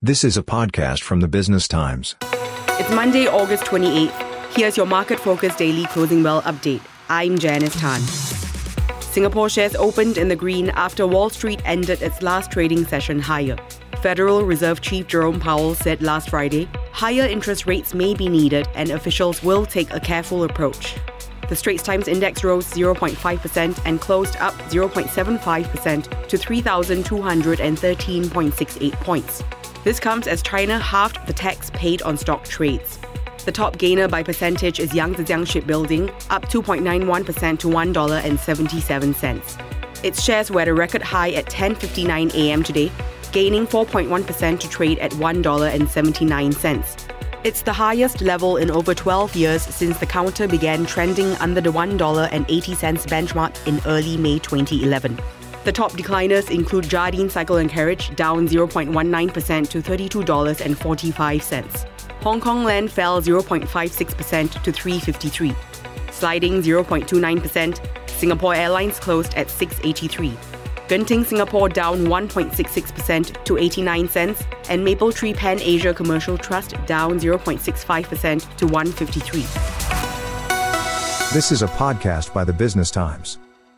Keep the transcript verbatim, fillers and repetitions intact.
This is a podcast from The Business Times. It's Monday, August twenty-eighth. Here's your market-focused daily closing bell update. I'm Janice Tan. Singapore shares opened in the green after Wall Street ended its last trading session higher. Federal Reserve Chief Jerome Powell said last Friday, higher interest rates may be needed and officials will take a careful approach. The Straits Times Index rose zero point five percent and closed up zero point seven five percent to three thousand two hundred thirteen point six eight points. This comes as China halved the tax paid on stock trades. The top gainer by percentage is Yangtzejiang Shipbuilding, up two point nine one percent to one dollar and seventy-seven cents. Its shares were at a record high at ten fifty-nine a.m. today, gaining four point one percent to trade at one dollar and seventy-nine cents. It's the highest level in over twelve years since the counter began trending under the one dollar and eighty cents benchmark in early May twenty eleven. The top decliners include Jardine Cycle and Carriage, down zero point one nine percent to thirty-two dollars and forty-five cents. Hong Kong Land fell zero point five six percent to three dollars and fifty-three cents. Sliding zero point two nine percent, Singapore Airlines closed at six dollars and eighty-three cents. Genting Singapore down one point six six percent to eighty-nine cents, and Maple Tree Pan-Asia Commercial Trust down zero point six five percent to one dollar and fifty-three cents. This is a podcast by The Business Times.